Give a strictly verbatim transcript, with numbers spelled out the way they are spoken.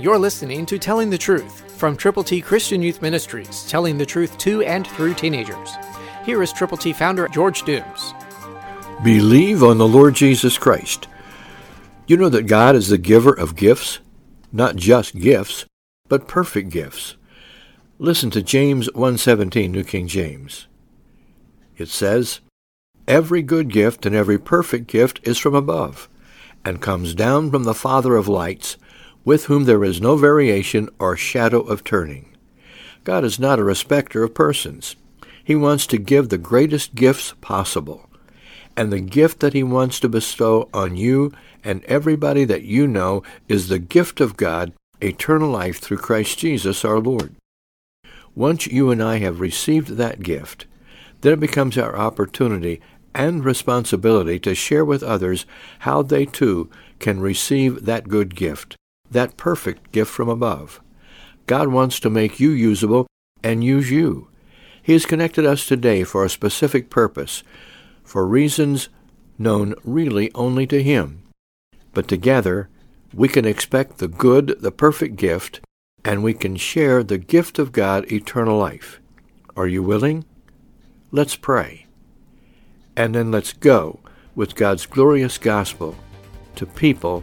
You're listening to Telling the Truth from Triple T Christian Youth Ministries, telling the truth to and through teenagers. Here is Triple T founder George Dooms. Believe on the Lord Jesus Christ. You know that God is the giver of gifts, not just gifts, but perfect gifts. Listen to James one seventeen, New King James. It says, "Every good gift and every perfect gift is from above, and comes down from the Father of lights, with whom there is no variation or shadow of turning." God is not a respecter of persons. He wants to give the greatest gifts possible. And the gift that he wants to bestow on you and everybody that you know is the gift of God, eternal life through Christ Jesus our Lord. Once you and I have received that gift, then it becomes our opportunity and responsibility to share with others how they too can receive that good gift, that perfect gift from above. God wants to make you usable and use you. He has connected us today for a specific purpose, for reasons known really only to Him. But together, we can expect the good, the perfect gift, and we can share the gift of God, eternal life. Are you willing? Let's pray. And then let's go with God's glorious gospel to people